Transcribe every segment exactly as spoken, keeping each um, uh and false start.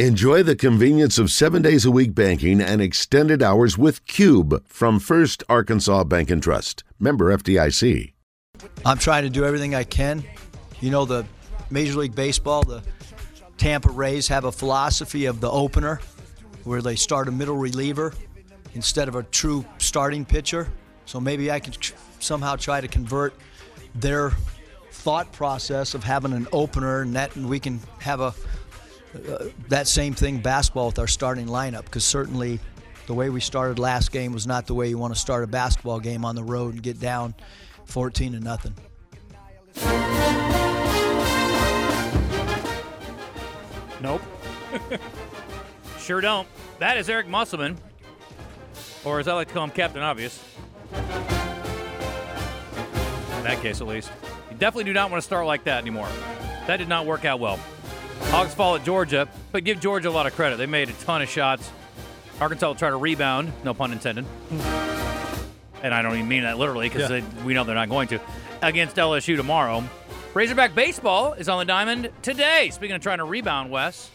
Enjoy the convenience of seven days a week banking and extended hours with Cube from First Arkansas Bank and Trust. Member F D I C. I'm trying to do everything I can. You know, the Major League Baseball, the Tampa Rays have a philosophy of the opener where they start a middle reliever instead of a true starting pitcher. So maybe I can somehow try to convert their thought process of having an opener, and that we can have a Uh, that same thing basketball with our starting lineup, because certainly the way we started last game was not the way you want to start a basketball game on the road and get down fourteen to nothing. Nope. Sure don't. That is Eric Musselman, or as I like to call him, Captain Obvious. In that case, at least. You definitely do not want to start like that anymore. That did not work out well. Hogs fall at Georgia, but give Georgia a lot of credit. They made a ton of shots. Arkansas will try to rebound, no pun intended. And I don't even mean that literally, because yeah. we know they're not going to. Against L S U tomorrow. Razorback baseball is on the diamond today. Speaking of trying to rebound, Wes.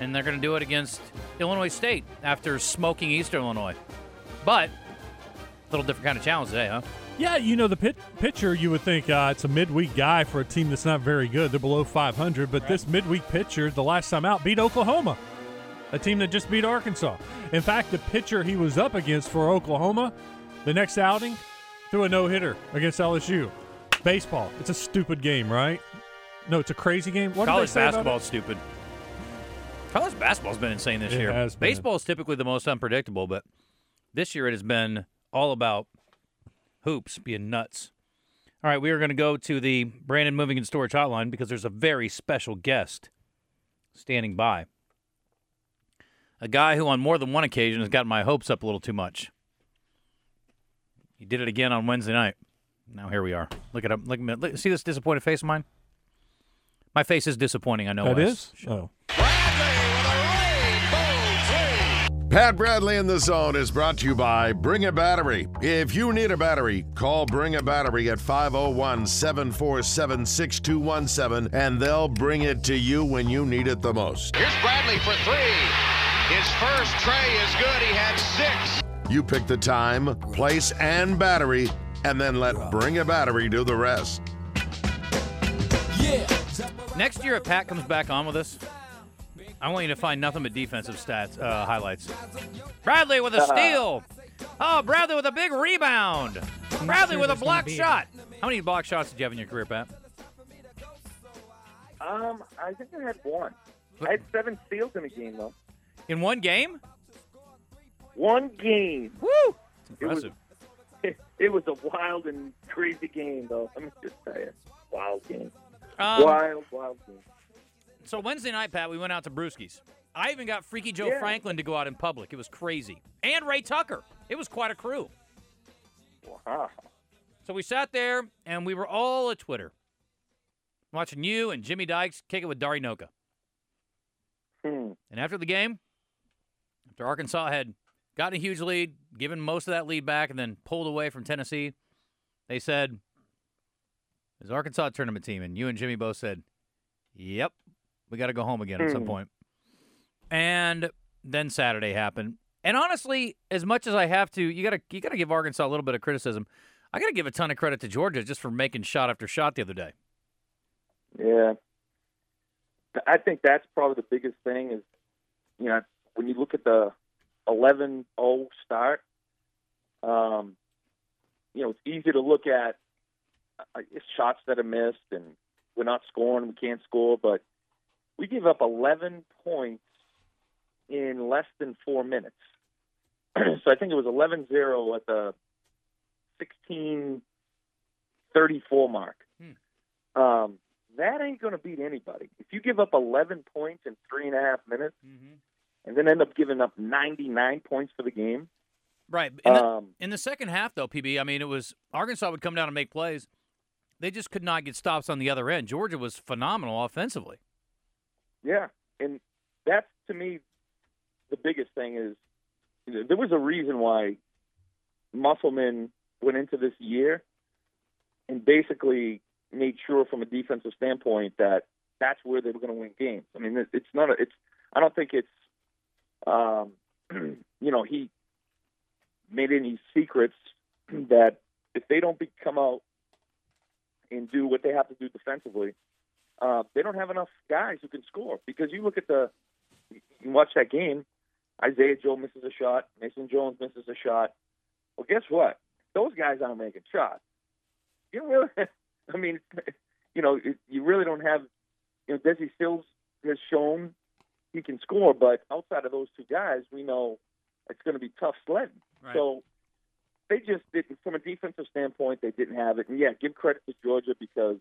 And they're going to do it against Illinois State after smoking Eastern Illinois. But a little different kind of challenge today, huh? Yeah, you know, the pit, pitcher, you would think uh, it's a midweek guy for a team that's not very good. They're below five hundred, but right. This midweek pitcher, the last time out, beat Oklahoma, a team that just beat Arkansas. In fact, the pitcher he was up against for Oklahoma, the next outing, threw a no-hitter against L S U. Baseball, it's a stupid game, right? No, it's a crazy game. What College basketball's stupid. College basketball's been insane this it year. Baseball's typically the most unpredictable, but this year it has been all about hoops being nuts. All right, we are going to go to the Brandon Moving and Storage Hotline because there's a very special guest standing by. A guy who on more than one occasion has gotten my hopes up a little too much. He did it again on Wednesday night. Now here we are. Look at him. Look at him. See this disappointed face of mine? My face is disappointing, I know. That is? Oh. Pat Bradley in the Zone is brought to you by Bring a Battery. If you need a battery, call Bring a Battery at five oh one, seven four seven, six two one seven, and they'll bring it to you when you need it the most. Here's Bradley for three. His first tray is good. He had six. You pick the time, place, and battery, and then let Bring a Battery do the rest. Yeah. Next year, if Pat comes back on with us, I want you to find nothing but defensive stats, uh, highlights. Bradley with a steal. Oh, Bradley with a big rebound. Bradley with a block shot. How many block shots did you have in your career, Pat? Um, I think I had one. I had seven steals in a game, though. In one game? One game. Woo! That's impressive. It was, it, it was a wild and crazy game, though. Let me just tell you. Wild game. Um, wild, wild game. So Wednesday night, Pat, we went out to Brewski's. I even got Freaky Joe yeah. Franklin to go out in public. It was crazy. And Ray Tucker. It was quite a crew. Wow. So we sat there, and we were all at Twitter, watching you and Jimmy Dykes kick it with Dari Noka. Hmm. And after the game, after Arkansas had gotten a huge lead, given most of that lead back, and then pulled away from Tennessee, they said, "Is Arkansas a tournament team?" And you and Jimmy both said, "Yep. We got to go home again at some point." And then Saturday happened. And honestly, as much as I have to, you got to you got to give Arkansas a little bit of criticism. I got to give a ton of credit to Georgia just for making shot after shot the other day. Yeah. I think that's probably the biggest thing is, you know, when you look at the eleven oh start, um, you know, it's easy to look at uh, shots that are missed and we're not scoring, we can't score, but we give up eleven points in less than four minutes. So I think it was eleven zero at the sixteen thirty-four mark. Hmm. Um, that ain't going to beat anybody. If you give up eleven points in three and a half minutes mm-hmm. and then end up giving up ninety-nine points for the game. Right. In the, um, in the second half, though, P B, I mean, it was Arkansas would come down and make plays. They just could not get stops on the other end. Georgia was phenomenal offensively. Yeah, and that's, to me, the biggest thing is you know, there was a reason why Musselman went into this year and basically made sure from a defensive standpoint that that's where they were going to win games. I mean, it's not a, it's. I don't think it's. Um, you know, he made any secrets that if they don't be, come out and do what they have to do defensively, uh, they don't have enough guys who can score. Because you look at the, you watch that game, Isaiah Joe misses a shot, Mason Jones misses a shot. Well, guess what? Those guys aren't making shots. You really, I mean, you know, you really don't have. You know, Desi Sills has shown he can score, but outside of those two guys, we know it's going to be tough sledding. Right. So they just didn't. From a defensive standpoint, they didn't have it. And yeah, give credit to Georgia because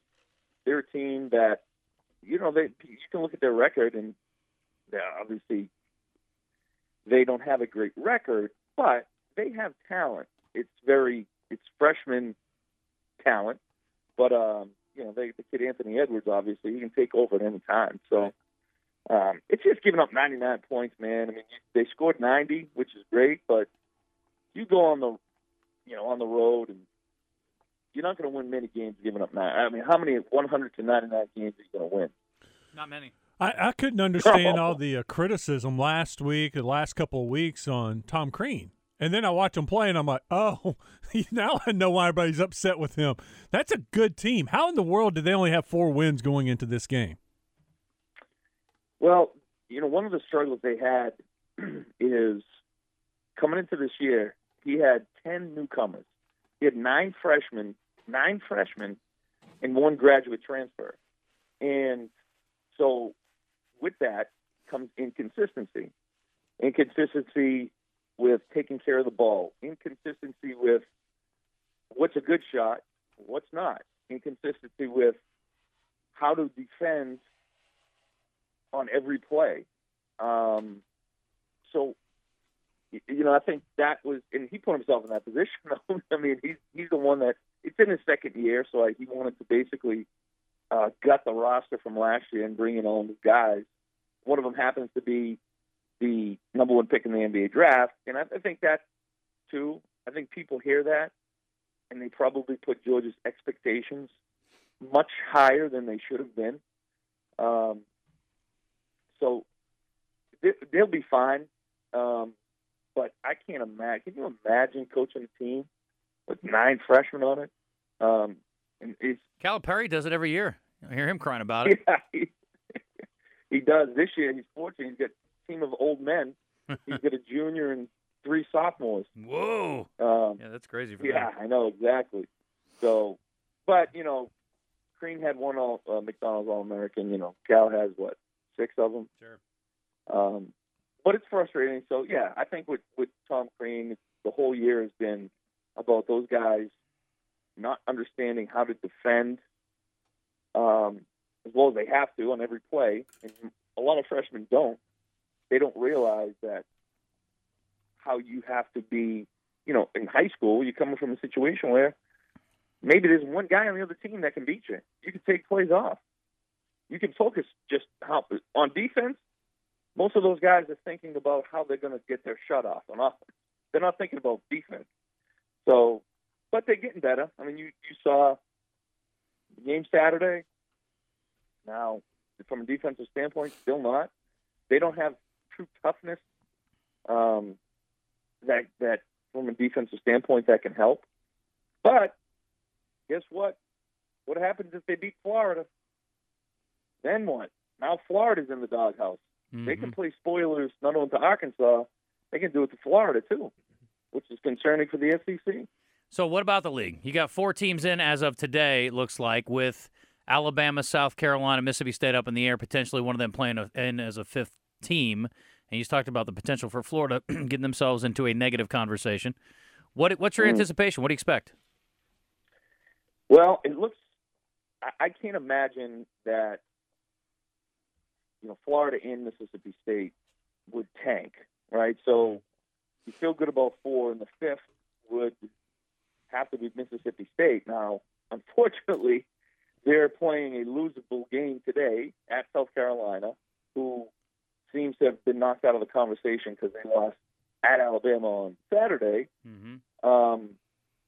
they're a team that, you know, they you can look at their record and obviously they don't have a great record, but they have talent. It's very it's freshman talent, but um, you know, they, the kid Anthony Edwards, obviously he can take over at any time. So um, it's just giving up ninety-nine points, man. I mean, they scored ninety, which is great, but you go on the you know on the road and you're not going to win many games giving up nine. I mean, how many one hundred to ninety-nine games are you going to win? Not many. I, I couldn't understand all the uh, criticism last week, the last couple of weeks on Tom Crean. And then I watch him play, and I'm like, oh, now I know why everybody's upset with him. That's a good team. How in the world did they only have four wins going into this game? Well, you know, one of the struggles they had is coming into this year, he had ten newcomers. He had nine freshmen, nine freshmen, and one graduate transfer. And so with that comes inconsistency. Inconsistency with taking care of the ball, inconsistency with what's a good shot, what's not, inconsistency with how to defend on every play. Um, so, you know, I think that was, and he put himself in that position. I mean, he's, he's the one that, it's in his second year, so like he wanted to basically uh, gut the roster from last year and bring in all these guys. One of them happens to be the number one pick in the N B A draft, and I, I think that, too, I think people hear that, and they probably put Georgia's expectations much higher than they should have been. Um, so they, they'll be fine, um, but I can't imagine. Can you imagine coaching a team with nine freshmen on it? Um, and it's, Calipari does it every year. I hear him crying about it. Yeah, he, he does. This year, he's fortunate. He's got team of old men. He's got a junior and three sophomores. Whoa! Um, yeah, that's crazy for yeah, them. I know, exactly. So, but, you know, Crean had one all, uh, McDonald's All-American. You know, Cal has, what, six of them? Sure. Um, but it's frustrating. So, yeah, I think with, with Tom Crean, the whole year has been about those guys not understanding how to defend um, as well as they have to on every play. And a lot of freshmen don't. They don't realize that how you have to be, you know, in high school, you're coming from a situation where maybe there's one guy on the other team that can beat you. You can take plays off. You can focus just how, on defense, most of those guys are thinking about how they're going to get their shut off on offense. They're not thinking about defense. So, but they're getting better. I mean, you, you saw the game Saturday. Now, from a defensive standpoint, still not. They don't have true toughness um, that that from a defensive standpoint that can help. But guess what? What happens if they beat Florida? Then what? Now Florida's in the doghouse. Mm-hmm. They can play spoilers not only to Arkansas, they can do it to Florida too, which is concerning for the S E C. So what about the league? You got four teams in as of today, it looks like, with Alabama, South Carolina, Mississippi State up in the air, potentially one of them playing in as a fifth team. And you talked about the potential for Florida getting themselves into a negative conversation. What What's your anticipation? What do you expect? Well, it looks – I can't imagine that, you know, Florida and Mississippi State would tank, right? So you feel good about four, and the fifth would have to be Mississippi State. Now, unfortunately, they're playing a losable game today at South Carolina, who – seems to have been knocked out of the conversation because they lost at Alabama on Saturday. Mm-hmm. Um,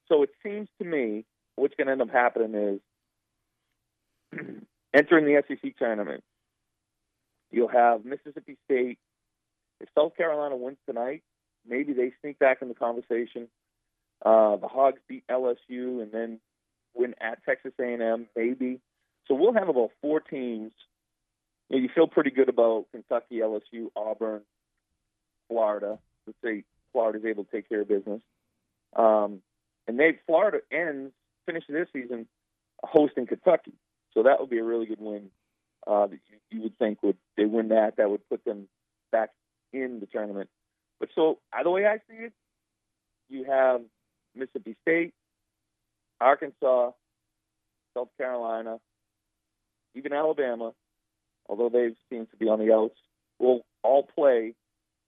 so it seems to me what's going to end up happening is Entering the S E C tournament, you'll have Mississippi State. If South Carolina wins tonight, maybe they sneak back in the conversation. Uh, the Hogs beat L S U and then win at Texas A and M, maybe. So we'll have about four teams. You know, you feel pretty good about Kentucky, L S U, Auburn, Florida. Let's say Florida's able to take care of business. Um, and they Florida ends, finishes their season hosting Kentucky. So that would be a really good win uh, that you, you would think would they win that. That would put them back in the tournament. But so the way I see it, you have Mississippi State, Arkansas, South Carolina, even Alabama, although they seem to be on the outs, will all play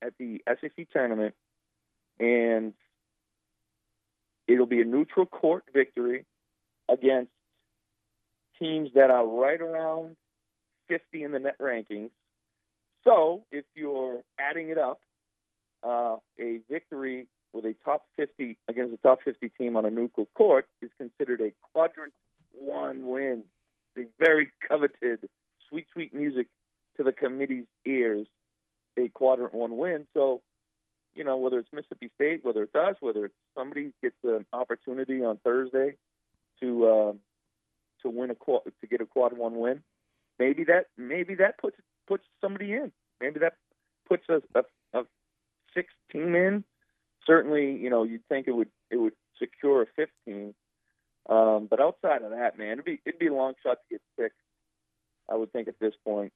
at the S E C tournament, and it'll be a neutral court victory against teams that are right around fifty in the net rankings. So if you're adding it up, uh, a victory with a top fifty against a top fifty team on a neutral court is considered a quadrant one win. The very coveted sweet, sweet music to the committee's ears, a quadrant one win. So, you know, whether it's Mississippi State, whether it's us, whether it's somebody gets an opportunity on Thursday to uh, to win a to get a quad one win, maybe that maybe that puts puts somebody in. Maybe that puts a, a, a sixth team in. Certainly, you know, you'd think it would it would secure a fifth team. Um, but outside of that, man, it'd be it'd be a long shot to get sixth, I would think, at this point,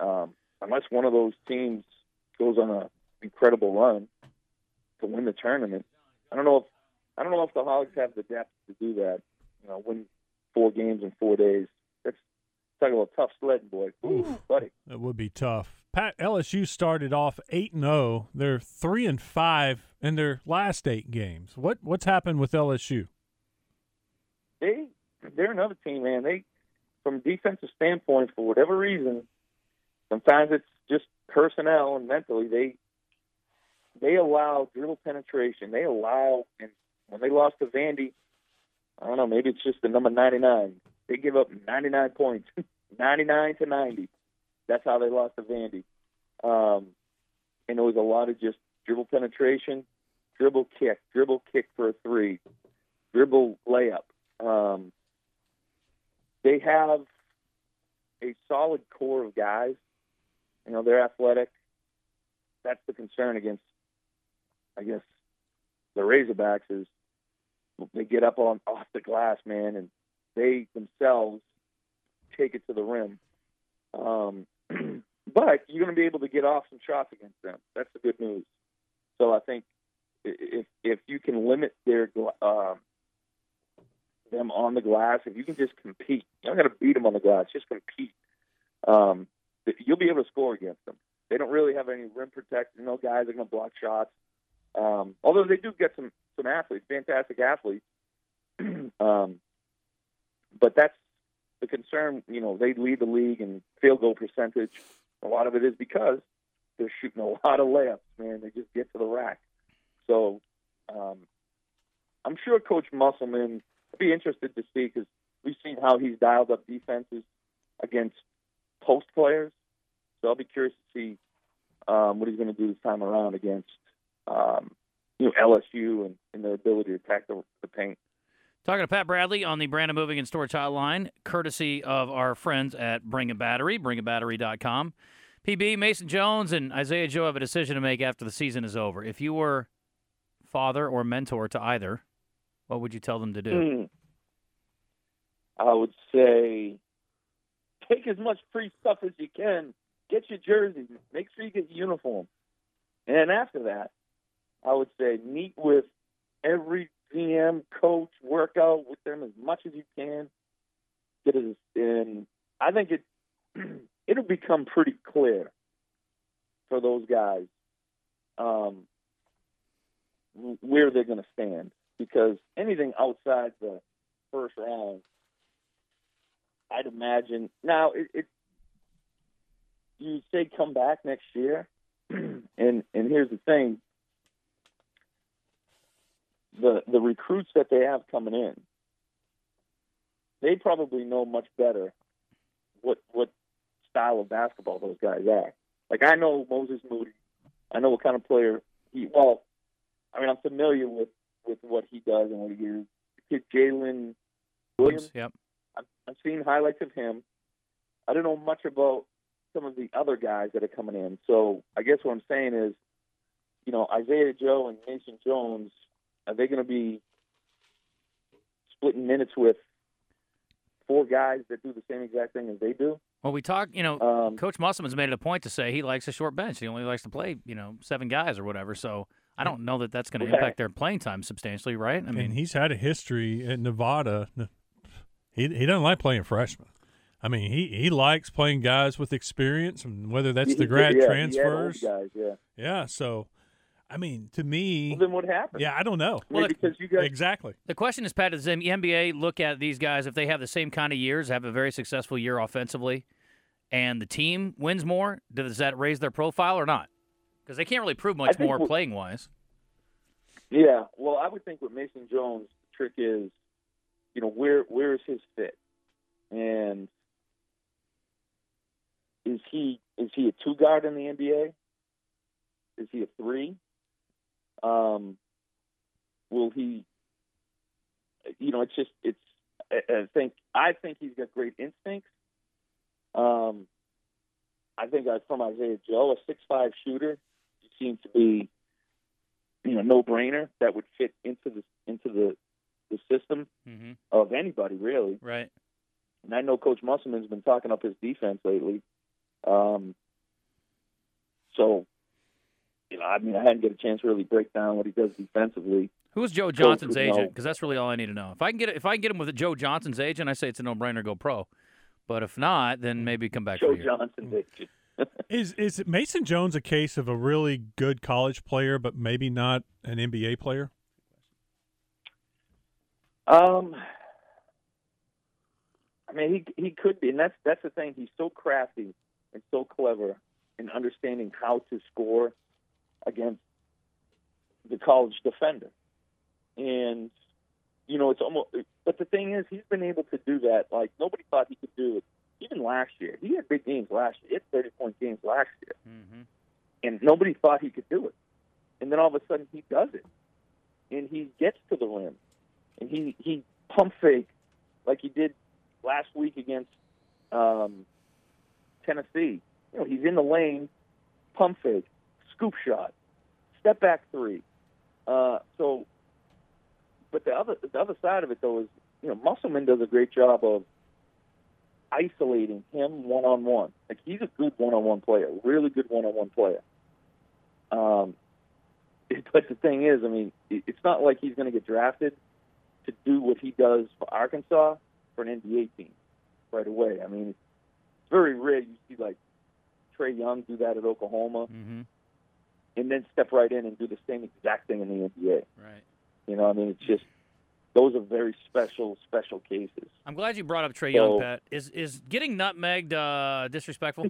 um, unless one of those teams goes on an incredible run to win the tournament. I don't know if I don't know if the Hogs have the depth to do that. You know, win four games in four days. That's talking about tough sledding, boy. Ooh, buddy, that would be tough. Pat, L S U started off eight and zero. They're three and five in their last eight games. What what's happened with L S U? They they're another team, man. They. From a defensive standpoint, for whatever reason, sometimes it's just personnel and mentally, they they allow dribble penetration. They allow, and when they lost to Vandy, I don't know, maybe it's just the number ninety-nine. They give up ninety-nine points, ninety-nine to ninety. That's how they lost to Vandy. Um, and it was a lot of just dribble penetration, dribble kick, dribble kick for a three, dribble layup. Um They have a solid core of guys. You know, they're athletic. That's the concern against, I guess, the Razorbacks is they get up on off the glass, man, and they themselves take it to the rim. Um, but you're going to be able to get off some shots against them. That's the good news. So I think if if you can limit their uh, them on the glass, if you can just compete. You don't got to beat them on the glass. Just compete. Um, you'll be able to score against them. They don't really have any rim protection. No guys are going to block shots. Um, although they do get some some athletes, fantastic athletes. um, but that's the concern. You know, they lead the league in field goal percentage. A lot of it is because they're shooting a lot of layups, man. They just get to the rack. So um, I'm sure Coach Musselman be interested to see, because we've seen how he's dialed up defenses against post players. So I'll be curious to see um, what he's going to do this time around against um, you know, L S U and, and their ability to attack the, the paint. Talking to Pat Bradley on the Brandon Moving and Storage Hotline, courtesy of our friends at Bring a Battery, bring a battery dot com. P B, Mason Jones and Isaiah Joe have a decision to make after the season is over. If you were father or mentor to either, what would you tell them to do? I would say take as much free stuff as you can. Get your jerseys. Make sure you get your uniform. And after that, I would say meet with every G M, coach, work out with them as much as you can. Get it, and I think it it'll become pretty clear for those guys um, where they're going to stand. Because anything outside the first round, I'd imagine. Now, it, it you say come back next year, and and here's the thing: the the recruits that they have coming in, they probably know much better what what style of basketball those guys are. Like, I know Moses Moody. I know what kind of player he. Well, I mean, I'm familiar with, with what he does and what he is. Kid Jalen Williams. Yep. I've, I've seen highlights of him. I don't know much about some of the other guys that are coming in. So I guess what I'm saying is, you know, Isaiah Joe and Mason Jones, are they going to be splitting minutes with four guys that do the same exact thing as they do? Well, we talk, you know, um, Coach Musselman's made it a point to say he likes a short bench. He only likes to play, you know, seven guys or whatever. So I don't know that that's going to okay. impact their playing time substantially, right? I mean, and he's had a history at Nevada. He he doesn't like playing freshmen. I mean, he, he likes playing guys with experience, and whether that's the grad yeah, transfers. Yeah, guys, yeah. Yeah, so, I mean, to me. Well, then what happened? Yeah, I don't know. Well, like, because you guys, exactly. The question is, Pat, does the N B A look at these guys, if they have the same kind of years, have a very successful year offensively, and the team wins more, does that raise their profile or not? Because they can't really prove much more playing-wise. Yeah, well, I would think with Mason Jones, the trick is, you know, where where is his fit? And Is he is he a two guard in the N B A? Is he a three? Um, will he? You know, it's just it's. I think I think he's got great instincts. Um, I think from Isaiah Joe, a six five shooter, he seems to be, you know, no brainer that would fit into the into the the system mm-hmm. of anybody really. Right. And I know Coach Musselman's been talking up his defense lately. Um, so, you know, I mean, I hadn't get a chance to really break down what he does defensively. Who's Joe Johnson's Coach, agent? Because that's really all I need to know. If I can get if I can get him with a Joe Johnson's agent, I say it's a no-brainer, go pro. But if not, then maybe come back. Joe for Johnson's year. agent. Is is Mason Jones a case of a really good college player, but maybe not an N B A player? Um, I mean, he he could be, and that's that's the thing. He's so crafty and so clever in understanding how to score against the college defender. And, you know, it's almost – but the thing is, he's been able to do that. Like, nobody thought he could do it. Even last year. He had big games last year. He had thirty-point games last year. Mm-hmm. And nobody thought he could do it. And then all of a sudden he does it. And he gets to the rim. And he, he pump fake like he did last week against um, – Tennessee. You know, he's in the lane, pump fake, scoop shot, step back three. Uh, so, but the other the other side of it though is, you know, Musselman does a great job of isolating him one on one. Like, he's a good one on one player, really good one on one player. Um, but the thing is, I mean, it's not like he's going to get drafted to do what he does for Arkansas for an N B A team right away. I mean, it's very rare you see, like, Trey Young do that at Oklahoma mm-hmm. and then step right in and do the same exact thing in the N B A. Right. You know, I mean, it's just those are very special, special cases. I'm glad you brought up Trey so, Young, Pat. Is is getting nutmegged uh, disrespectful?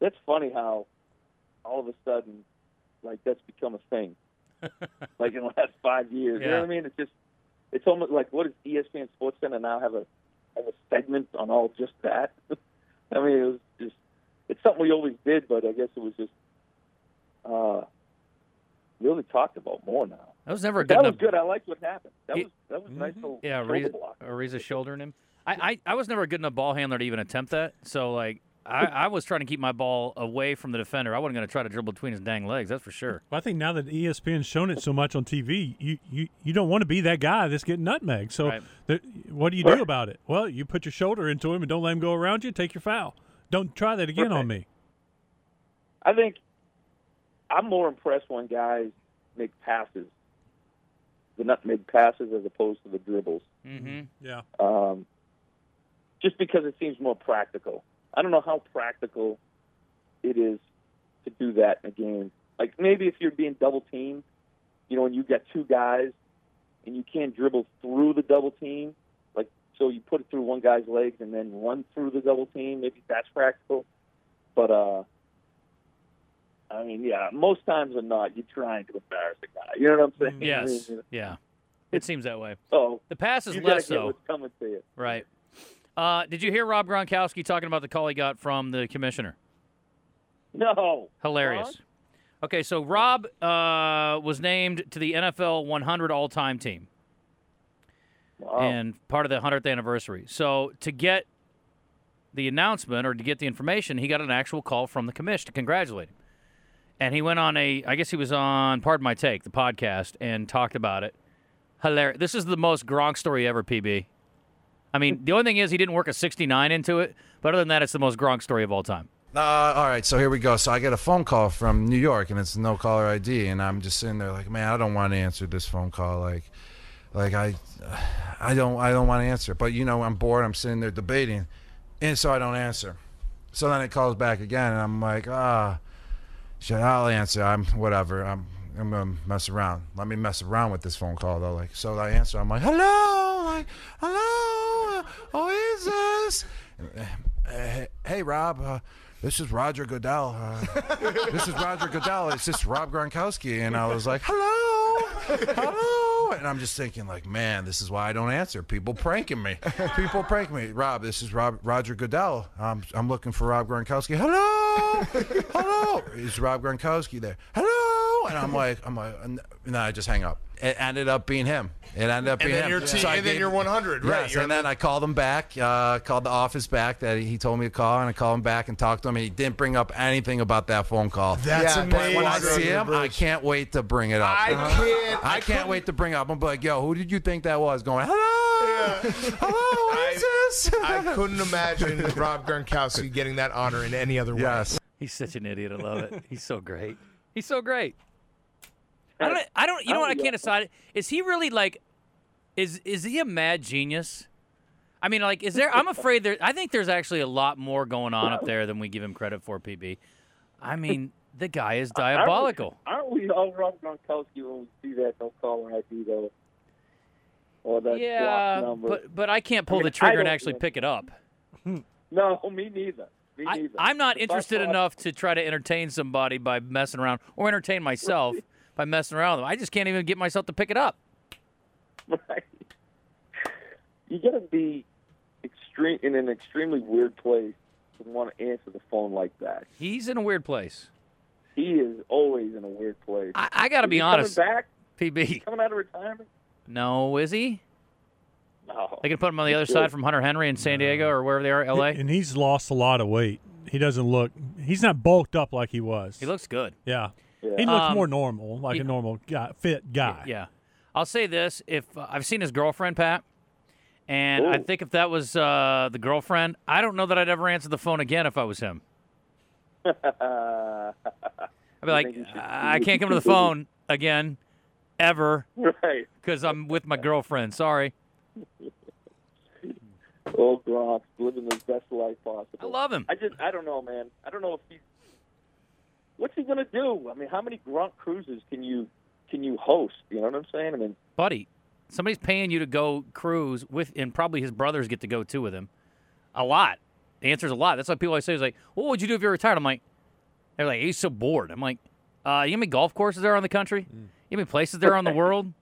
That's funny how all of a sudden, like, that's become a thing. Like, in the last five years. Yeah. You know what I mean? It's just – it's almost like, what does E S P N SportsCenter now have a – have a segment on all just that? I mean, it was just, it's something we always did, but I guess it was just uh, really talked about more now. That was never a good That enough. was good. I liked what happened. That he, was that was mm-hmm. nice little yeah, shoulder Ariza, block. Ariza shouldering him. I, I, I was never a good enough ball handler to even attempt that, so, like, I, I was trying to keep my ball away from the defender. I wasn't going to try to dribble between his dang legs, that's for sure. Well, I think now that E S P N's shown it so much on T V, you, you, you don't want to be that guy that's getting nutmegged. So right. there, what do you right. do about it? Well, you put your shoulder into him and don't let him go around you. Take your foul. Don't try that again right. on me. I think I'm more impressed when guys make passes, the nutmeg passes as opposed to the dribbles. Mm-hmm. Yeah. Um, just because it seems more practical. I don't know how practical it is to do that in a game. Like, maybe if you're being double-teamed, you know, and you've got two guys and you can't dribble through the double-team, like, so you put it through one guy's legs and then run through the double-team, maybe that's practical. But, uh, I mean, yeah, most times or not, you're trying to embarrass a guy. You know what I'm saying? Yes, I mean, yeah. It seems that way. Oh, the pass is less, so. You got to get what's coming to you. Right. Uh, did you hear Rob Gronkowski talking about the call he got from the commissioner? No. Hilarious. Huh? Okay, so Rob uh, was named to the N F L one hundred all-time team. Wow. And part of the hundredth anniversary. So to get the announcement or to get the information, he got an actual call from the commission to congratulate him. And he went on a, I guess he was on Pardon My Take, the podcast, and talked about it. Hilarious. This is the most Gronk story ever, P B. I mean, the only thing is he didn't work a sixty-nine into it, but other than that, it's the most Gronk story of all time. Uh, all right, so here we go. So I get a phone call from New York, and it's no caller I D, and I'm just sitting there like, man, I don't want to answer this phone call. Like, like I, I don't, I don't want to answer. But, you know, I'm bored. I'm sitting there debating, and so I don't answer. So then it calls back again, and I'm like, ah, oh, shit, I'll answer. I'm whatever. I'm. I'm gonna mess around. Let me mess around with this phone call though. Like, so I answer. I'm like, hello, like, hello, who is this? Hey, hey Rob, uh, this is Roger Goodell. Uh, this is Roger Goodell. It's just Rob Gronkowski. And I was like, hello, hello. And I'm just thinking, like, man, this is why I don't answer. People pranking me. People pranking me. Rob, this is Rob Roger Goodell. I'm I'm looking for Rob Gronkowski. Hello, hello. Is Rob Gronkowski there? Hello. And I'm like, I'm like, no, I just hang up. It ended up being him. It ended up being and then him. Your team, so and then you're one hundred, right? Yes, you're and then I called him back, uh, called the office back that he told me to call, and I called him back and talked to him, and he didn't bring up anything about that phone call. That's yeah, amazing. But when I see him, I can't wait to bring it up. I can't. I, I can't wait to bring it up. I'm like, yo, who did you think that was? Going, hello, yeah. hello, who is this? I couldn't imagine Rob Gronkowski getting that honor in any other way. Yes. He's such an idiot. I love it. He's so great. He's so great. I don't. I don't. You know what? I can't decide. Is he really like? Is is he a mad genius? I mean, like, is there? I'm afraid there. I think there's actually a lot more going on up there than we give him credit for. P B. I mean, the guy is diabolical. Aren't we, aren't we all Rob Gronkowski when we see that no caller I D though? Or that yeah, block number. but but I can't pull I mean, the trigger and actually pick it up. No, me neither. I, I'm not interested enough to try to entertain somebody by messing around or entertain myself by messing around with them. I just can't even get myself to pick it up. Right. You got to be extreme in an extremely weird place to want to answer the phone like that. He's in a weird place. He is always in a weird place. I, I got to be honest. Coming back? P B. Coming out of retirement? No, is he? They can put him on the other side from Hunter Henry in San Diego or wherever they are, L A. And he's lost a lot of weight. He doesn't look – he's not bulked up like he was. He looks good. Yeah. yeah. He looks um, more normal, like he, a normal guy, fit guy. Yeah. I'll say this. If uh, I've seen his girlfriend, Pat, and Ooh. I think if that was uh, the girlfriend, I don't know that I'd ever answer the phone again if I was him. I'd be like, I can't come to the phone again ever because I'm with my girlfriend. Sorry. Oh, Gronk, living the best life possible. I love him. I just, I don't know, man. I don't know if he, what's he gonna do? I mean, how many Gronk cruises can you, can you host? You know what I'm saying? I mean, buddy, somebody's paying you to go cruise with, and probably his brothers get to go too with him. A lot. The answer's a lot. That's why people always say is like, well, what would you do if you're retired? I'm like, they're like, he's so bored. I'm like, uh, you know how many golf courses there are in the country? Mm. You know how many places there are in the world?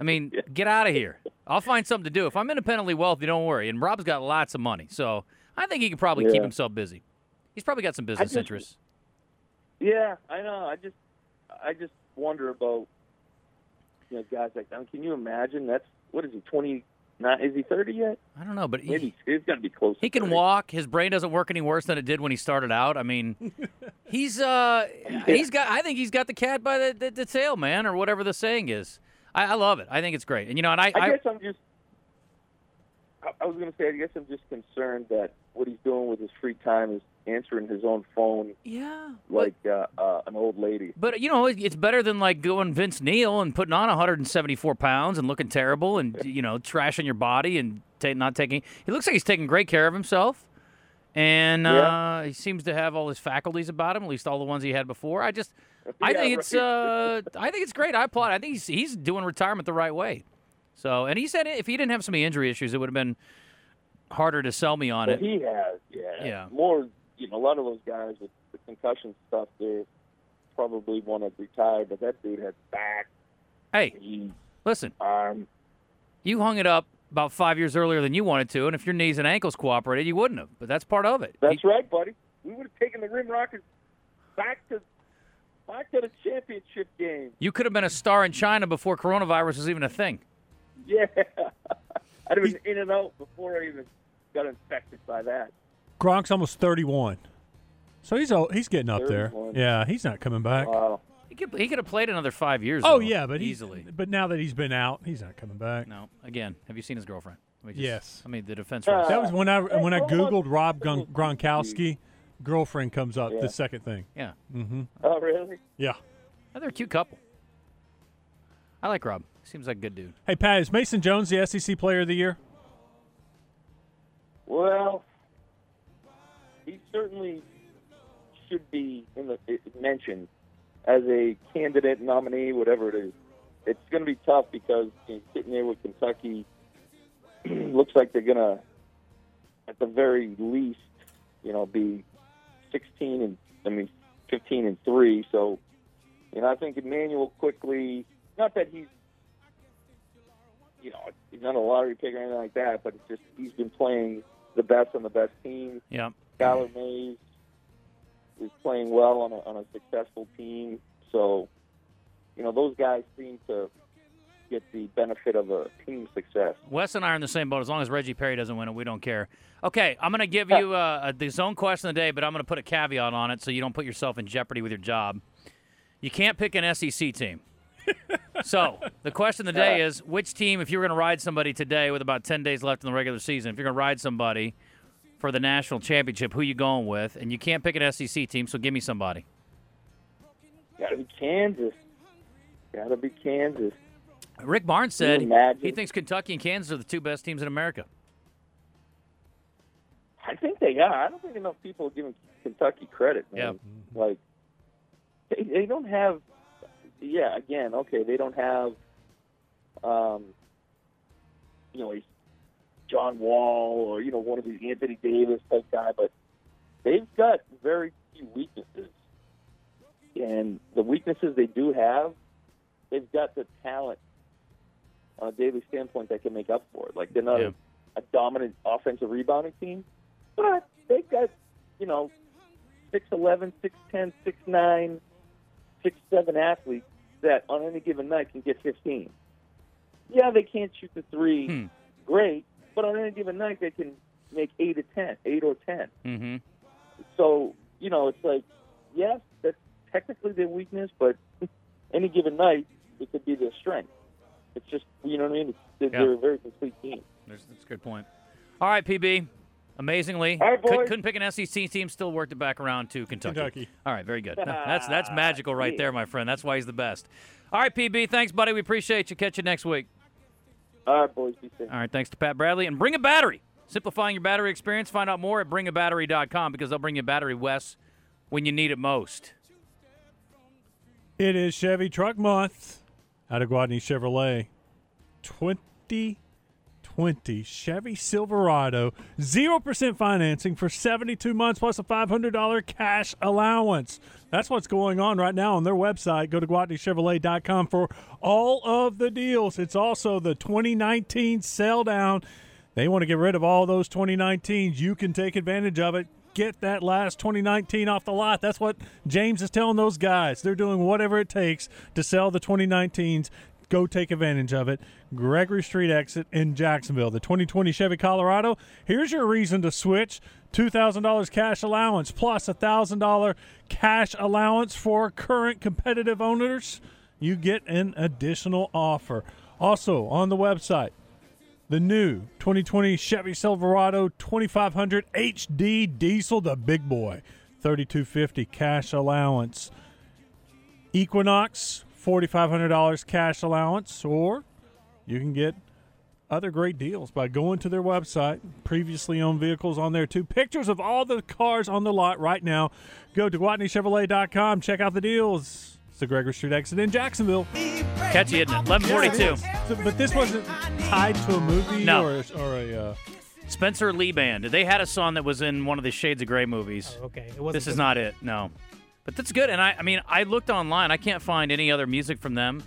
I mean, yeah. Get out of here. I'll find something to do. If I'm independently wealthy, don't worry. And Rob's got lots of money, so I think he can probably yeah. keep himself busy. He's probably got some business just, interests. Yeah, I know. I just, I just wonder about, you know, guys like that. Can you imagine? That's what is he? Twenty? Not is he thirty yet? I don't know, but he, Maybe, he's got to be close. He to can walk. His brain doesn't work any worse than it did when he started out. I mean, he's uh, he's got. I think he's got the cat by the, the, the tail, man, or whatever the saying is. I love it. I think it's great. And, you know, and I, I guess I, I'm just, I was going to say, I guess I'm just concerned that what he's doing with his free time is answering his own phone. Yeah. Like but, uh, uh, an old lady. But, you know, it's better than, like, going Vince Neil and putting on one hundred seventy-four pounds and looking terrible and, you know, trashing your body and ta- not taking. He looks like he's taking great care of himself. And yeah. uh, he seems to have all his faculties about him, at least all the ones he had before. I just, I yeah, think right. it's, uh, I think it's great. I applaud. I think he's he's doing retirement the right way. So, and he said if he didn't have so many injury issues, it would have been harder to sell me on but it. He has, yeah, yeah. More, you know, a lot of those guys with the concussion stuff, they probably want to retire, but that dude had back. Hey, knees, listen, arm. You hung it up about five years earlier than you wanted to, and if your knees and ankles cooperated, you wouldn't have. But that's part of it. That's you, right, buddy. We would have taken the Rim Rockets back to back to the championship game. You could have been a star in China before coronavirus was even a thing. Yeah. I'd have been in and out before I even got infected by that. Gronk's almost thirty-one. So he's old, he's getting up thirty-one. There. Yeah, he's not coming back. Wow. He could he could have played another five years. Oh though, yeah, but easily. He, but now that he's been out, he's not coming back. No. Again, have you seen his girlfriend? Just, yes. I mean the defense. Uh, that was when I when I googled Rob Gronkowski, girlfriend comes up. Yeah. The second thing. Yeah. Mm-hmm. Oh really? Yeah. Oh, they're a cute couple. I like Rob. He seems like a good dude. Hey Pat, is Mason Jones the S E C Player of the Year? Well, he certainly should be in the mentioned as a candidate, nominee, whatever it is. It's going to be tough because you know, sitting there with Kentucky, looks like they're going to, at the very least, you know, be sixteen and I mean fifteen and three. So, you know, I think Emmanuel quickly. Not that he's, you know, he's not a lottery pick or anything like that, but it's just he's been playing the best on the best team. Yeah, Skylar Mays is playing well on a, on a successful team. So, you know, those guys seem to get the benefit of a team success. Wes and I are in the same boat. As long as Reggie Perry doesn't win it, we don't care. Okay, I'm going to give you uh, the zone question of the day, but I'm going to put a caveat on it so you don't put yourself in jeopardy with your job. You can't pick an S E C team. So the question of the day is, which team, if you were going to ride somebody today with about ten days left in the regular season, if you're going to ride somebody – for the national championship, who you going with? And you can't pick an S E C team, so give me somebody. Got to be Kansas. Got to be Kansas. Rick Barnes said he thinks Kentucky and Kansas are the two best teams in America. I think they are. I don't think enough people are giving Kentucky credit, man. Yeah. Like, they, they don't have – yeah, again, okay, they don't have, um, you know, a – John Wall or, you know, one of these Anthony Davis type guy, but they've got very few weaknesses. And the weaknesses they do have, they've got the talent on a daily standpoint that can make up for it. Like, they're not yeah. a, a dominant offensive rebounding team, but they've got, you know, six eleven, six ten, six nine, six seven athletes that on any given night can get fifteen. Yeah, they can't shoot the three hmm. great, but on any given night, they can make eight or ten, eight or ten. Mm-hmm. So you know, it's like, yes, that's technically their weakness, but any given night, it could be their strength. It's just, you know what I mean? It's, yeah. They're a very complete team. That's, that's a good point. All right, P B. Amazingly, right, could, couldn't pick an S E C team, still worked it back around to Kentucky. Kentucky. All right, very good. That's that's magical right there, my friend. That's why he's the best. All right, P B. Thanks, buddy. We appreciate you. Catch you next week. All right, boys, be safe. All right, thanks to Pat Bradley. And Bring a Battery. Simplifying your battery experience. Find out more at bring a battery dot com because they'll bring you a battery, Wes, when you need it most. It is Chevy Truck Month out of Guadney Chevrolet. twenty twenty Chevy Silverado. zero percent financing for seventy-two months plus a five hundred dollars cash allowance. That's what's going on right now on their website. Go to Guadney Chevrolet dot com for all of the deals. It's also the twenty nineteen sell down. They want to get rid of all those twenty nineteens. You can take advantage of it. Get that last twenty nineteen off the lot. That's what James is telling those guys. They're doing whatever it takes to sell the twenty nineteens. Go take advantage of it. Gregory Street exit in Jacksonville. The twenty twenty Chevy Colorado, here's your reason to switch. two thousand dollars cash allowance plus one thousand dollars cash allowance for current competitive owners. You get an additional offer. Also on the website, the new twenty twenty Chevy Silverado twenty-five hundred H D diesel, the big boy, thirty-two fifty cash allowance. Equinox, forty-five hundred dollars cash allowance, or you can get other great deals by going to their website. Previously owned vehicles on there, too. Pictures of all the cars on the lot right now. Go to Guadney Chevrolet dot com. Check out the deals. It's the Gregory Street exit in Jacksonville. Catchy, isn't it? eleven forty-two. So, but this wasn't tied to a movie no. or, or a... Uh... Spencer Lee Band. They had a song that was in one of the Shades of Grey movies. Oh, okay. It wasn't this good. Is not it, no. But that's good, and I, I mean, I looked online. I can't find any other music from them.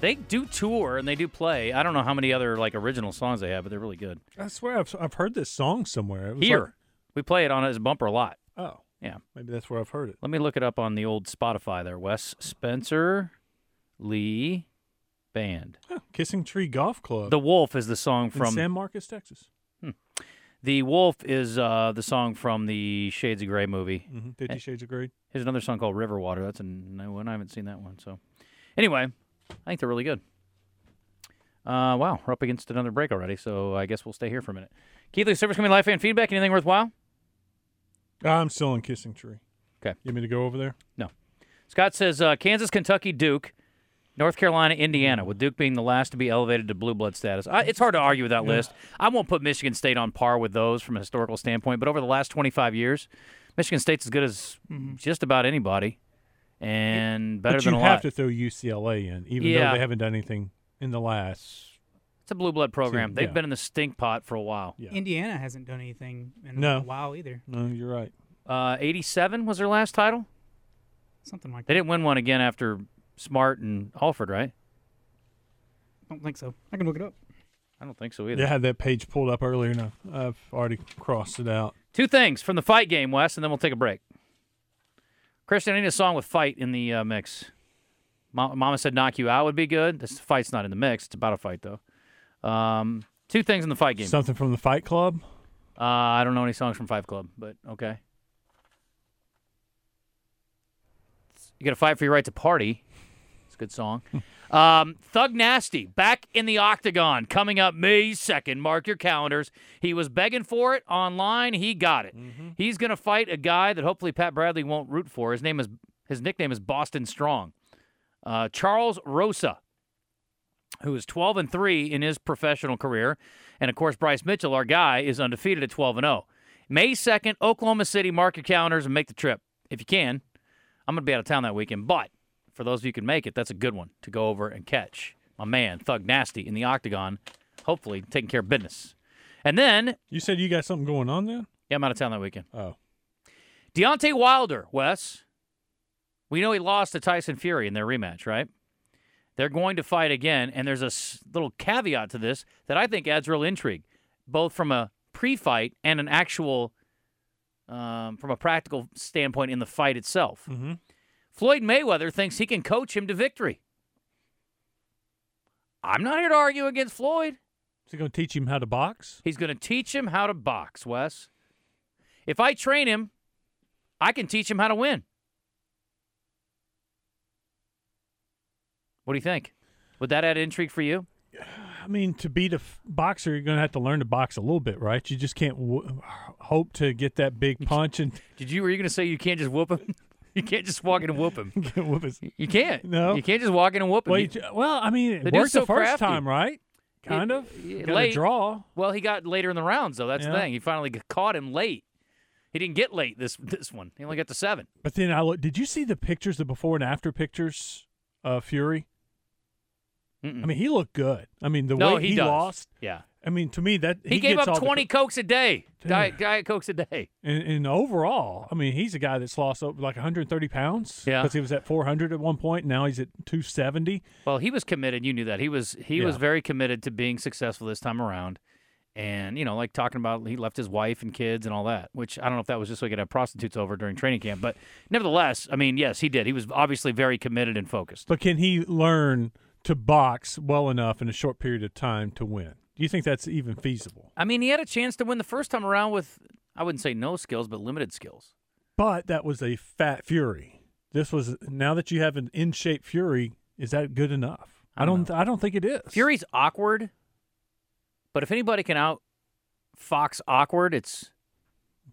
They do tour and they do play. I don't know how many other like original songs they have, but they're really good. I swear I've I've heard this song somewhere. It was Here. Like... We play it on it as a bumper a lot. Oh. Yeah. Maybe that's where I've heard it. Let me look it up on the old Spotify there, Wes. Spencer Lee Band. Huh. Kissing Tree Golf Club. The Wolf is the song from... in San Marcos, Texas. Hmm. The Wolf is uh, the song from the Shades of Grey movie. Mm-hmm. Fifty Shades of Grey. Here's another song called Riverwater. That's a new one. I haven't seen that one. So, anyway, I think they're really good. Uh, wow, we're up against another break already, so I guess we'll stay here for a minute. Keithley, service coming live fan feedback. Anything worthwhile? I'm still in Kissing Tree. Okay. You want me to go over there? No. Scott says uh, Kansas, Kentucky, Duke, North Carolina, Indiana, with Duke being the last to be elevated to blue blood status. I, it's hard to argue with that yeah. list. I won't put Michigan State on par with those from a historical standpoint, but over the last twenty-five years, Michigan State's as good as mm-hmm. just about anybody and it, better than a lot. But you have to throw U C L A in, even yeah. though they haven't done anything in the last. It's a blue blood program. Two, They've yeah. been in the stink pot for a while. Yeah. Indiana hasn't done anything in no. a while either. No, you're right. Uh, eighty-seven was their last title? Something like that. They didn't win one again after Smart and Alford, right? I don't think so. I can look it up. I don't think so either. Yeah, I had that page pulled up earlier, and I've already crossed it out. Two things from the fight game, Wes, and then we'll take a break. Christian, I need a song with fight in the uh, mix. Mom, Mama said knock you out would be good. This fight's not in the mix. It's about a fight, though. Um, two things in the fight game. Something from the Fight Club? Uh, I don't know any songs from Fight Club, but okay. You got to fight for your right to party. Good song. Um, Thug Nasty, back in the octagon, coming up May second. Mark your calendars. He was begging for it online. He got it. Mm-hmm. He's going to fight a guy that hopefully Pat Bradley won't root for. His name is his nickname is Boston Strong. Uh, Charles Rosa, who is twelve and three in his professional career. And, of course, Bryce Mitchell, our guy, is undefeated at twelve and oh. May second, Oklahoma City, mark your calendars and make the trip. If you can. I'm going to be out of town that weekend, but for those of you who can make it, that's a good one to go over and catch. My man, Thug Nasty, in the octagon, hopefully taking care of business. And then... You said you got something going on there? Yeah, I'm out of town that weekend. Oh. Deontay Wilder, Wes. We know he lost to Tyson Fury in their rematch, right? They're going to fight again, and there's a little caveat to this that I think adds real intrigue, both from a pre-fight and an actual, um, from a practical standpoint in the fight itself. Mm-hmm. Floyd Mayweather thinks he can coach him to victory. I'm not here to argue against Floyd. Is he going to teach him how to box? He's going to teach him how to box, Wes. If I train him, I can teach him how to win. What do you think? Would that add intrigue for you? I mean, to beat a f- boxer, you're going to have to learn to box a little bit, right? You just can't w- hope to get that big punch. And Did you? Were you going to say you can't just whoop him? You can't just walk in and whoop him. whoop you can't. No. You can't just walk in and whoop him. Well, you, well I mean, it the worked so the first crafty. time, right? Kind it, of. It, got late. A draw. Well, he got later in the rounds, though. That's yeah. the thing. He finally caught him late. He didn't get late this this one. He only got to seven. But then I look. Did you see the pictures, the before and after pictures of Fury? Mm-mm. I mean, he looked good. I mean, the no, way he, he lost. Yeah. I mean, to me, that he, he gets gave up twenty the... Cokes a day, Diet, Diet Cokes a day. And, and overall, I mean, he's a guy that's lost like one hundred thirty pounds. Yeah, because he was at four hundred at one point. And now he's at two seventy. Well, he was committed. You knew that he was he yeah. was very committed to being successful this time around. And you know, like talking about, he left his wife and kids and all that. Which I don't know if that was just so he could have prostitutes over during training camp. But nevertheless, I mean, yes, he did. He was obviously very committed and focused. But can he learn to box well enough in a short period of time to win? Do you think that's even feasible? I mean, he had a chance to win the first time around with, I wouldn't say no skills, but limited skills. But that was a fat Fury. This was, now that you have an in-shape Fury, is that good enough? I don't I don't, I don't think it is. Fury's awkward, but if anybody can out-fox awkward, it's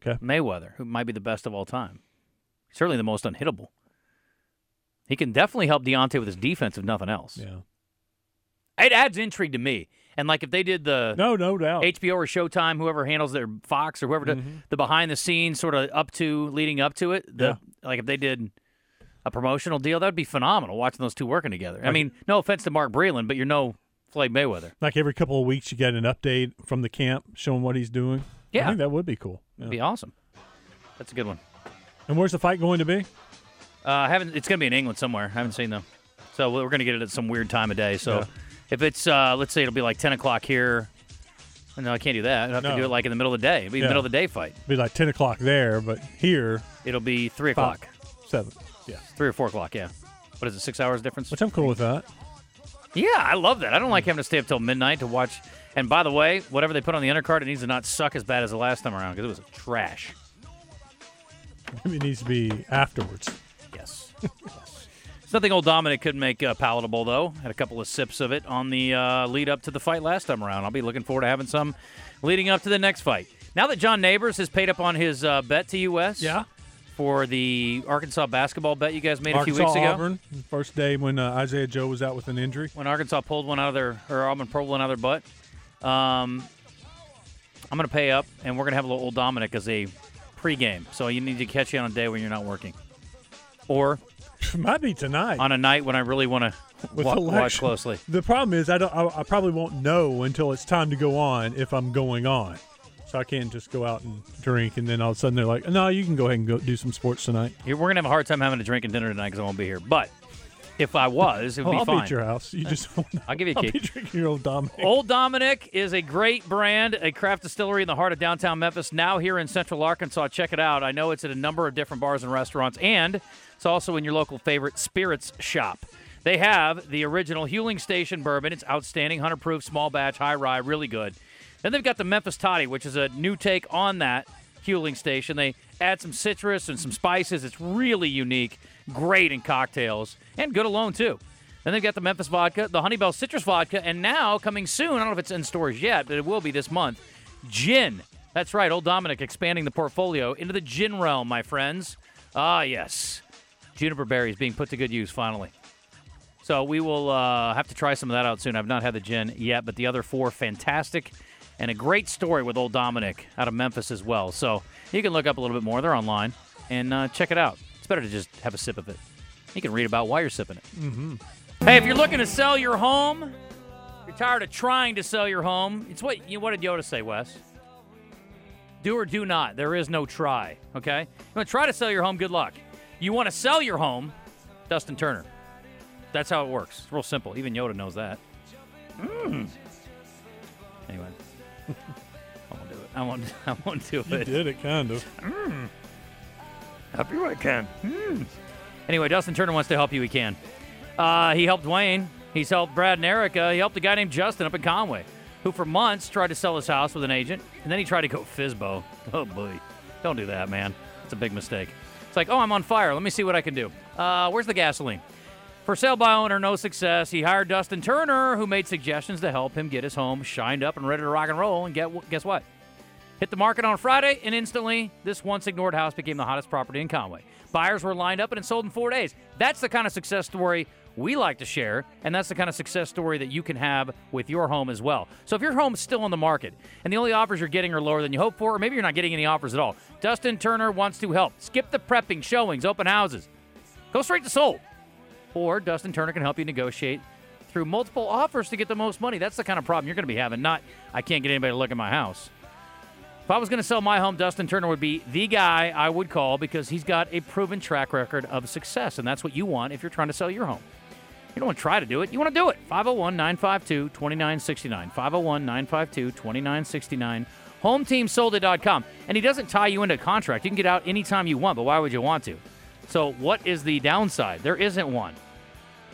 okay. Mayweather, who might be the best of all time. Certainly the most unhittable. He can definitely help Deontay with his defense, if nothing else. Yeah. It adds intrigue to me. And, like, if they did the no, no doubt. H B O or Showtime, whoever handles their Fox or whoever, mm-hmm. does, the behind-the-scenes sort of up to, leading up to it, the yeah. like if they did a promotional deal, that would be phenomenal, watching those two working together. Like, I mean, no offense to Mark Breland, but you're no Floyd Mayweather. Like every couple of weeks you get an update from the camp showing what he's doing. Yeah. I think that would be cool. Yeah. It'd be awesome. That's a good one. And where's the fight going to be? Uh, I haven't. It's going to be in England somewhere. I haven't seen them. So we're going to get it at some weird time of day. So yeah. if it's, uh, let's say it'll be like ten o'clock here. No, I can't do that. I have no. to do it like in the middle of the day. It'll be yeah. middle of the day fight. It'll be like ten o'clock there, but here. It'll be three o'clock. seven. Yeah. three or four o'clock, yeah. What is it, six hours difference? Which I'm cool with that. Yeah, I love that. I don't like having to stay up till midnight to watch. And by the way, whatever they put on the undercard, it needs to not suck as bad as the last time around because it was trash. Maybe it needs to be afterwards. Yes. yes. It's nothing old Dominic couldn't make uh, palatable, though. Had a couple of sips of it on the uh, lead up to the fight last time around. I'll be looking forward to having some leading up to the next fight. Now that John Neighbors has paid up on his uh, bet to U S. Yeah. For the Arkansas basketball bet you guys made Arkansas, a few weeks ago. Auburn, first day when uh, Isaiah Joe was out with an injury. When Arkansas pulled one out of their, or Auburn pulled one out of their butt. Um, I'm going to pay up, and we're going to have a little old Dominic as a pregame. So you need to catch it on a day when you're not working. Or. It might be tonight. On a night when I really want to wa- watch closely. The problem is I, don't, I, I probably won't know until it's time to go on if I'm going on. So I can't just go out and drink, and then all of a sudden they're like, no, you can go ahead and go do some sports tonight. We're going to have a hard time having a drink and dinner tonight because I won't be here. But if I was, it would oh, be I'll fine. I'll be at your house. You just I'll give you a key. I'll be drinking your Old Dominic. Old Dominic is a great brand, a craft distillery in the heart of downtown Memphis, now here in central Arkansas. Check it out. I know it's at a number of different bars and restaurants, and it's also in your local favorite spirits shop. They have the original Hewling Station bourbon. It's outstanding, one hundred proof, small batch, high rye, really good. Then they've got the Memphis Toddy, which is a new take on that Hewling Station. They add some citrus and some spices. It's really unique, great in cocktails, and good alone, too. Then they've got the Memphis Vodka, the Honeybell Citrus Vodka, and now coming soon, I don't know if it's in stores yet, but it will be this month, gin. That's right, Old Dominic expanding the portfolio into the gin realm, my friends. Ah, yes. Juniper berry is being put to good use, finally. So we will uh, have to try some of that out soon. I've not had the gin yet, but the other four, fantastic. And a great story with Old Dominic out of Memphis as well. So you can look up a little bit more. They're online. And uh, check it out. It's better to just have a sip of it. You can read about why you're sipping it. Mm-hmm. Hey, if you're looking to sell your home, you're tired of trying to sell your home, it's what, you know, what did Yoda say, Wes? Do or do not. There is no try, okay? You want to try to sell your home, good luck. You want to sell your home, Dustin Turner. That's how it works. It's real simple. Even Yoda knows that. Mm. Anyway. I won't do it. I won't. I won't do it. You did it, kind of. Mm. Help you, I can. Mm. Anyway, Dustin Turner wants to help you. He can. Uh, he helped Wayne. He's helped Brad and Erica. He helped a guy named Justin up in Conway, who for months tried to sell his house with an agent, and then he tried to go F S B O. Oh boy, don't do that, man. It's a big mistake. It's like, oh, I'm on fire. Let me see what I can do. Uh, where's the gasoline? For sale by owner, no success. He hired Dustin Turner, who made suggestions to help him get his home shined up and ready to rock and roll. And get, guess what? Hit the market on Friday, and instantly, this once ignored house became the hottest property in Conway. Buyers were lined up, and it sold in four days. That's the kind of success story we like to share, and that's the kind of success story that you can have with your home as well. So if your home's still on the market, and the only offers you're getting are lower than you hope for, or maybe you're not getting any offers at all, Dustin Turner wants to help. Skip the prepping, showings, open houses. Go straight to sold. Or Dustin Turner can help you negotiate through multiple offers to get the most money. That's the kind of problem you're going to be having, not I can't get anybody to look at my house. If I was going to sell my home, Dustin Turner would be the guy I would call because he's got a proven track record of success, and that's what you want if you're trying to sell your home. You don't want to try to do it. You want to do it. five oh one, nine five two, two nine six nine. five oh one, nine five two, two nine six nine. home team sold it dot com. And he doesn't tie you into a contract. You can get out anytime you want, but why would you want to? So what is the downside? There isn't one.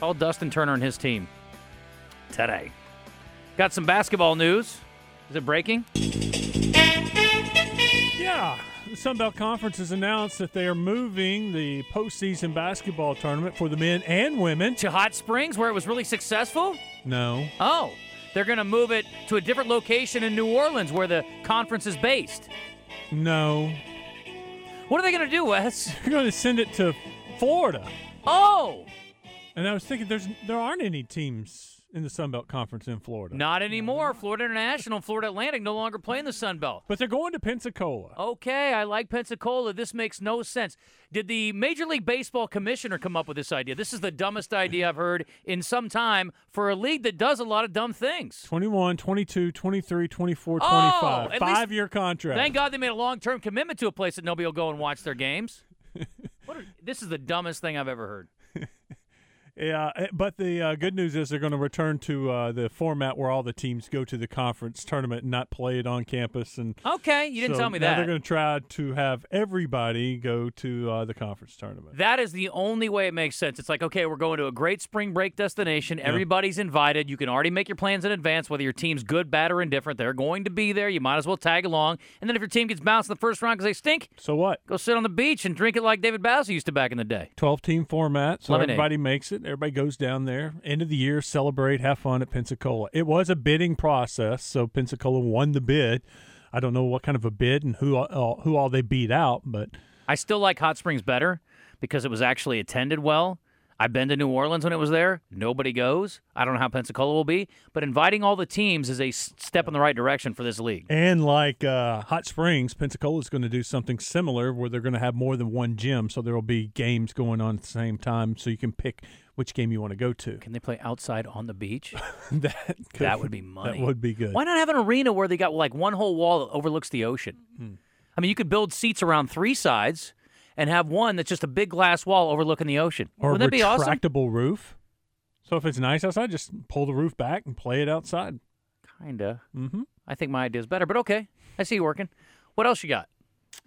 Call Dustin Turner and his team today. Got some basketball news. Is it breaking? Yeah. The Sun Belt Conference has announced that they are moving the postseason basketball tournament for the men and women. To Hot Springs, where it was really successful? No. Oh. They're going to move it to a different location in New Orleans, where the conference is based. No. What are they going to do, Wes? They're going to send it to Florida. Oh. And I was thinking, there's there aren't any teams in the Sun Belt Conference in Florida. Not anymore. Florida International, Florida Atlantic no longer play in the Sun Belt. But they're going to Pensacola. Okay, I like Pensacola. This makes no sense. Did the Major League Baseball commissioner come up with this idea? This is the dumbest idea I've heard in some time for a league that does a lot of dumb things. twenty-one, twenty-two, twenty-three, twenty-four, twenty-five. Oh, Five-year contract. Thank God they made a long-term commitment to a place that nobody will go and watch their games. What are, this is the dumbest thing I've ever heard. Yeah, but the uh, good news is they're going to return to uh, the format where all the teams go to the conference tournament and not play it on campus. And okay, you didn't so tell me now that. They're going to try to have everybody go to uh, the conference tournament. That is the only way it makes sense. It's like, okay, we're going to a great spring break destination. Yeah. Everybody's invited. You can already make your plans in advance, whether your team's good, bad, or indifferent. They're going to be there. You might as well tag along. And then if your team gets bounced in the first round because they stink, so what? Go sit on the beach and drink it like David Bowser used to back in the day. twelve-team format, so Lemonade. Everybody makes it. Everybody goes down there, end of the year, celebrate, have fun at Pensacola. It was a bidding process, so Pensacola won the bid. I don't know what kind of a bid and who all, who all they beat out, but I still like Hot Springs better because it was actually attended well. I've been to New Orleans when it was there. Nobody goes. I don't know how Pensacola will be, but inviting all the teams is a step in the right direction for this league. And like uh, Hot Springs, Pensacola is going to do something similar where they're going to have more than one gym, so there will be games going on at the same time, so you can pick which game you want to go to. Can they play outside on the beach? that, could, that would be money. That would be good. Why not have an arena where they got like one whole wall that overlooks the ocean? Hmm. I mean, you could build seats around three sides and have one that's just a big glass wall overlooking the ocean. Or Wouldn't a that be awesome? Retractable roof. So if it's nice outside, just pull the roof back and play it outside. Kinda. Mm-hmm. I think my idea is better, but okay. I see you working. What else you got?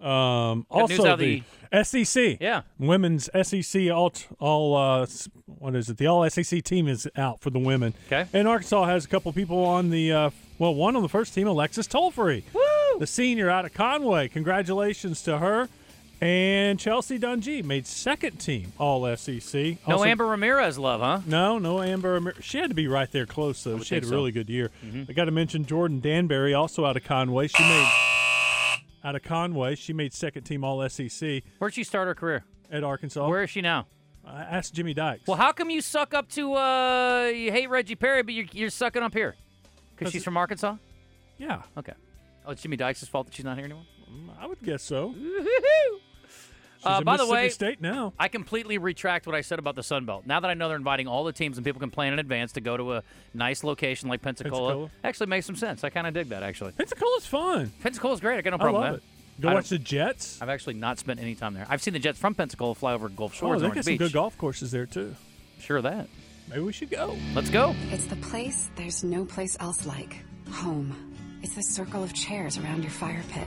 Um, got also, the, the S E C. Yeah. Women's S E C all all uh, what is it? The all S E C team is out for the women. Okay. And Arkansas has a couple people on the uh, well, one on the first team, Alexis Tolfree, woo! The senior out of Conway. Congratulations to her. And Chelsea Dungy made second team All-S E C. No also, Amber Ramirez love, huh? No, no Amber Ramirez. She had to be right there close, though. She had a so. really good year. Mm-hmm. I got to mention Jordan Danbury, also out of Conway. She made out of Conway. She made second team All-S E C. Where'd she start her career? At Arkansas. Where is she now? I asked Jimmy Dykes. Well, how come you suck up to uh, you hate Reggie Perry, but you're, you're sucking up here? Because she's it, from Arkansas? Yeah. Okay. Oh, it's Jimmy Dykes' fault that she's not here anymore? I would guess so. Uh, by the way, State now. I completely retract what I said about the Sun Belt. Now that I know they're inviting all the teams and people can plan in advance to go to a nice location like Pensacola, Pensacola. actually makes some sense. I kind of dig that, actually. Pensacola's fun. Pensacola's great. I got no problem with that. I love it. Go watch the Jets. I've actually not spent any time there. I've seen the Jets from Pensacola fly over Gulf Shores. Oh, they got some good golf courses there, too. Sure of that. Maybe we should go. Let's go. It's the place there's no place else like. Home. It's the circle of chairs around your fire pit.